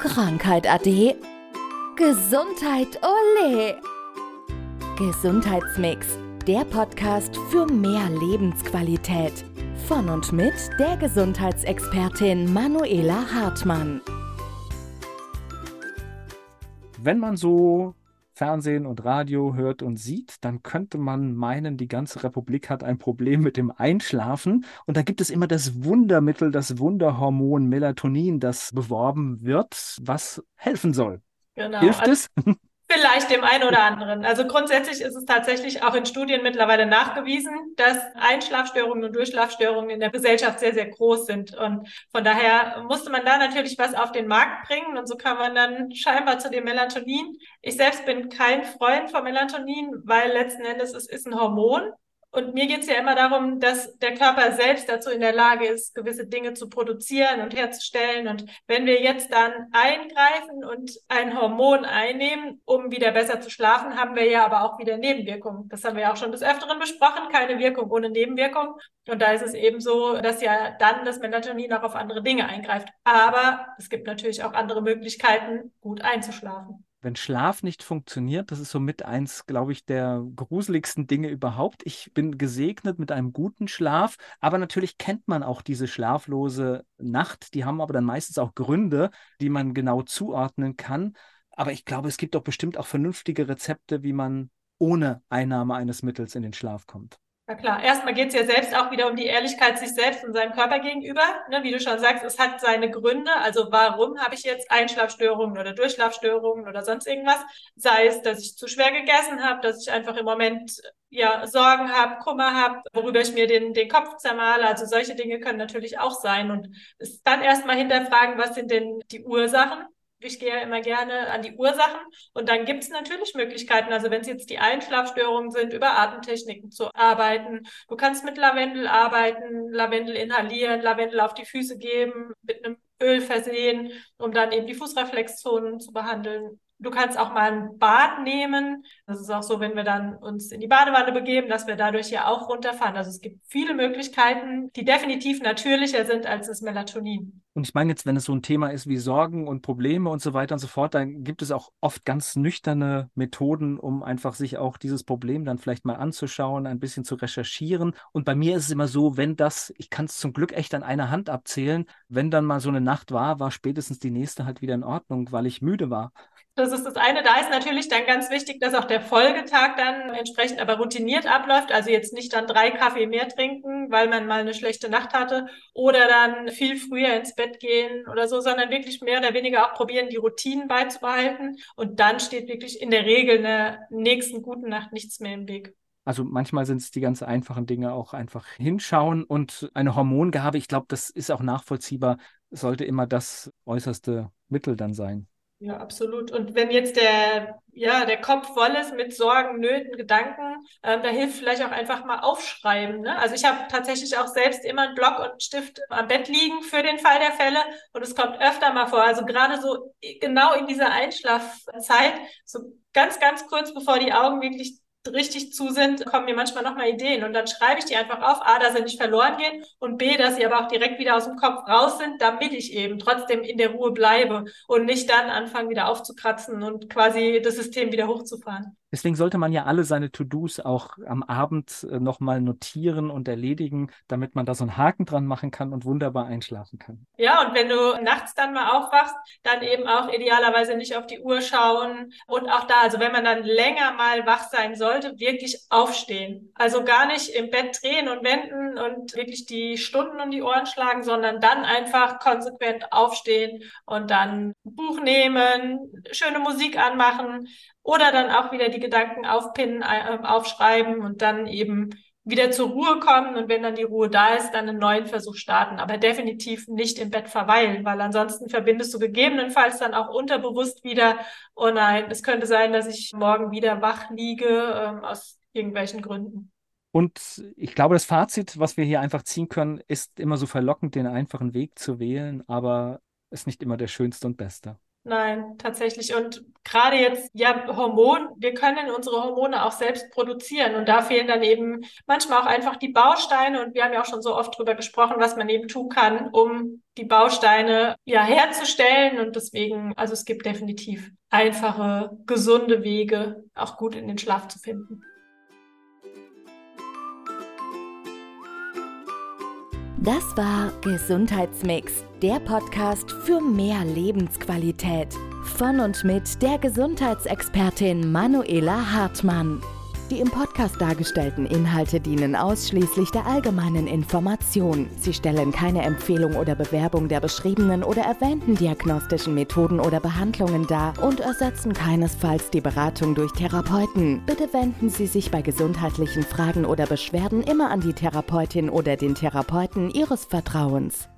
Krankheit ade, Gesundheit ole. Gesundheitsmix, der Podcast für mehr Lebensqualität. Von und mit der Gesundheitsexpertin Manuela Hartmann. Wenn man so Fernsehen und Radio hört und sieht, dann könnte man meinen, die ganze Republik hat ein Problem mit dem Einschlafen. Und da gibt es immer das Wundermittel, das Wunderhormon Melatonin, das beworben wird, was helfen soll. Genau. Hilft es? Vielleicht dem einen oder anderen. Also grundsätzlich ist es tatsächlich auch in Studien mittlerweile nachgewiesen, dass Einschlafstörungen und Durchschlafstörungen in der Gesellschaft sehr, sehr groß sind. Und von daher musste man da natürlich was auf den Markt bringen. Und so kam man dann scheinbar zu dem Melatonin. Ich selbst bin kein Freund von Melatonin, weil letzten Endes es ist ein Hormon. Und mir geht es ja immer darum, dass der Körper selbst dazu in der Lage ist, gewisse Dinge zu produzieren und herzustellen. Und wenn wir jetzt dann eingreifen und ein Hormon einnehmen, um wieder besser zu schlafen, haben wir ja aber auch wieder Nebenwirkungen. Das haben wir ja auch schon des Öfteren besprochen. Keine Wirkung ohne Nebenwirkung. Und da ist es eben so, dass ja dann das Melatonin auch auf andere Dinge eingreift. Aber es gibt natürlich auch andere Möglichkeiten, gut einzuschlafen. Wenn Schlaf nicht funktioniert, das ist somit eins, glaube ich, der gruseligsten Dinge überhaupt. Ich bin gesegnet mit einem guten Schlaf, aber natürlich kennt man auch diese schlaflose Nacht. Die haben aber dann meistens auch Gründe, die man genau zuordnen kann. Aber ich glaube, es gibt doch bestimmt auch vernünftige Rezepte, wie man ohne Einnahme eines Mittels in den Schlaf kommt. Na klar, erstmal geht es ja selbst auch wieder um die Ehrlichkeit sich selbst und seinem Körper gegenüber. Ne, wie du schon sagst, es hat seine Gründe. Also warum habe ich jetzt Einschlafstörungen oder Durchschlafstörungen oder sonst irgendwas? Sei es, dass ich zu schwer gegessen habe, dass ich einfach im Moment Sorgen habe, Kummer habe, worüber ich mir den Kopf zermale. Also solche Dinge können natürlich auch sein. Und es dann erstmal hinterfragen, was sind denn die Ursachen? Ich gehe ja immer gerne an die Ursachen und dann gibt es natürlich Möglichkeiten, also wenn es jetzt die Einschlafstörungen sind, über Atemtechniken zu arbeiten. Du kannst mit Lavendel arbeiten, Lavendel inhalieren, Lavendel auf die Füße geben, mit einem Öl versehen, um dann eben die Fußreflexzonen zu behandeln. Du kannst auch mal ein Bad nehmen. Das ist auch so, wenn wir dann uns in die Badewanne begeben, dass wir dadurch ja auch runterfahren. Also es gibt viele Möglichkeiten, die definitiv natürlicher sind als das Melatonin. Und ich meine jetzt, wenn es so ein Thema ist wie Sorgen und Probleme und so weiter und so fort, dann gibt es auch oft ganz nüchterne Methoden, um einfach sich auch dieses Problem dann vielleicht mal anzuschauen, ein bisschen zu recherchieren. Und bei mir ist es immer so, wenn das, ich kann es zum Glück echt an einer Hand abzählen, wenn dann mal so eine Nacht war spätestens die nächste halt wieder in Ordnung, weil ich müde war. Das ist das eine. Da ist natürlich dann ganz wichtig, dass auch der Folgetag dann entsprechend aber routiniert abläuft. Also jetzt nicht dann 3 Kaffee mehr trinken, weil man mal eine schlechte Nacht hatte oder dann viel früher ins Bett gehen oder so, sondern wirklich mehr oder weniger auch probieren, die Routinen beizubehalten. Und dann steht wirklich in der Regel einer nächsten guten Nacht nichts mehr im Weg. Also manchmal sind es die ganz einfachen Dinge, auch einfach hinschauen und eine Hormongabe, ich glaube, das ist auch nachvollziehbar, sollte immer das äußerste Mittel dann sein. Ja, absolut. Und wenn jetzt der Kopf voll ist mit Sorgen, Nöten, Gedanken, da hilft vielleicht auch einfach mal aufschreiben. Ne? Also ich habe tatsächlich auch selbst immer einen Block und einen Stift am Bett liegen für den Fall der Fälle und es kommt öfter mal vor. Also gerade so genau in dieser Einschlafzeit, so ganz, ganz kurz bevor die Augen wirklich richtig zu sind, kommen mir manchmal nochmal Ideen und dann schreibe ich die einfach auf, A, dass sie nicht verloren gehen und B, dass sie aber auch direkt wieder aus dem Kopf raus sind, damit ich eben trotzdem in der Ruhe bleibe und nicht dann anfangen, wieder aufzukratzen und quasi das System wieder hochzufahren. Deswegen sollte man ja alle seine To-Dos auch am Abend nochmal notieren und erledigen, damit man da so einen Haken dran machen kann und wunderbar einschlafen kann. Ja, und wenn du nachts dann mal aufwachst, dann eben auch idealerweise nicht auf die Uhr schauen und auch da, also wenn man dann länger mal wach sein sollte, wirklich aufstehen. Also gar nicht im Bett drehen und wenden und wirklich die Stunden um die Ohren schlagen, sondern dann einfach konsequent aufstehen und dann ein Buch nehmen, schöne Musik anmachen. Oder dann auch wieder die Gedanken aufpinnen, aufschreiben und dann eben wieder zur Ruhe kommen. Und wenn dann die Ruhe da ist, dann einen neuen Versuch starten. Aber definitiv nicht im Bett verweilen, weil ansonsten verbindest du gegebenenfalls dann auch unterbewusst wieder, oh nein, es könnte sein, dass ich morgen wieder wach liege, aus irgendwelchen Gründen. Und ich glaube, das Fazit, was wir hier einfach ziehen können, ist immer so verlockend, den einfachen Weg zu wählen, aber ist nicht immer der schönste und beste. Nein, tatsächlich. Und gerade jetzt, ja, wir können unsere Hormone auch selbst produzieren. Und da fehlen dann eben manchmal auch einfach die Bausteine. Und wir haben ja auch schon so oft drüber gesprochen, was man eben tun kann, um die Bausteine ja herzustellen. Und deswegen, also es gibt definitiv einfache, gesunde Wege, auch gut in den Schlaf zu finden. Das war Gesundheitsmix, der Podcast für mehr Lebensqualität. Von und mit der Gesundheitsexpertin Manuela Hartmann. Die im Podcast dargestellten Inhalte dienen ausschließlich der allgemeinen Information. Sie stellen keine Empfehlung oder Bewerbung der beschriebenen oder erwähnten diagnostischen Methoden oder Behandlungen dar und ersetzen keinesfalls die Beratung durch Therapeuten. Bitte wenden Sie sich bei gesundheitlichen Fragen oder Beschwerden immer an die Therapeutin oder den Therapeuten Ihres Vertrauens.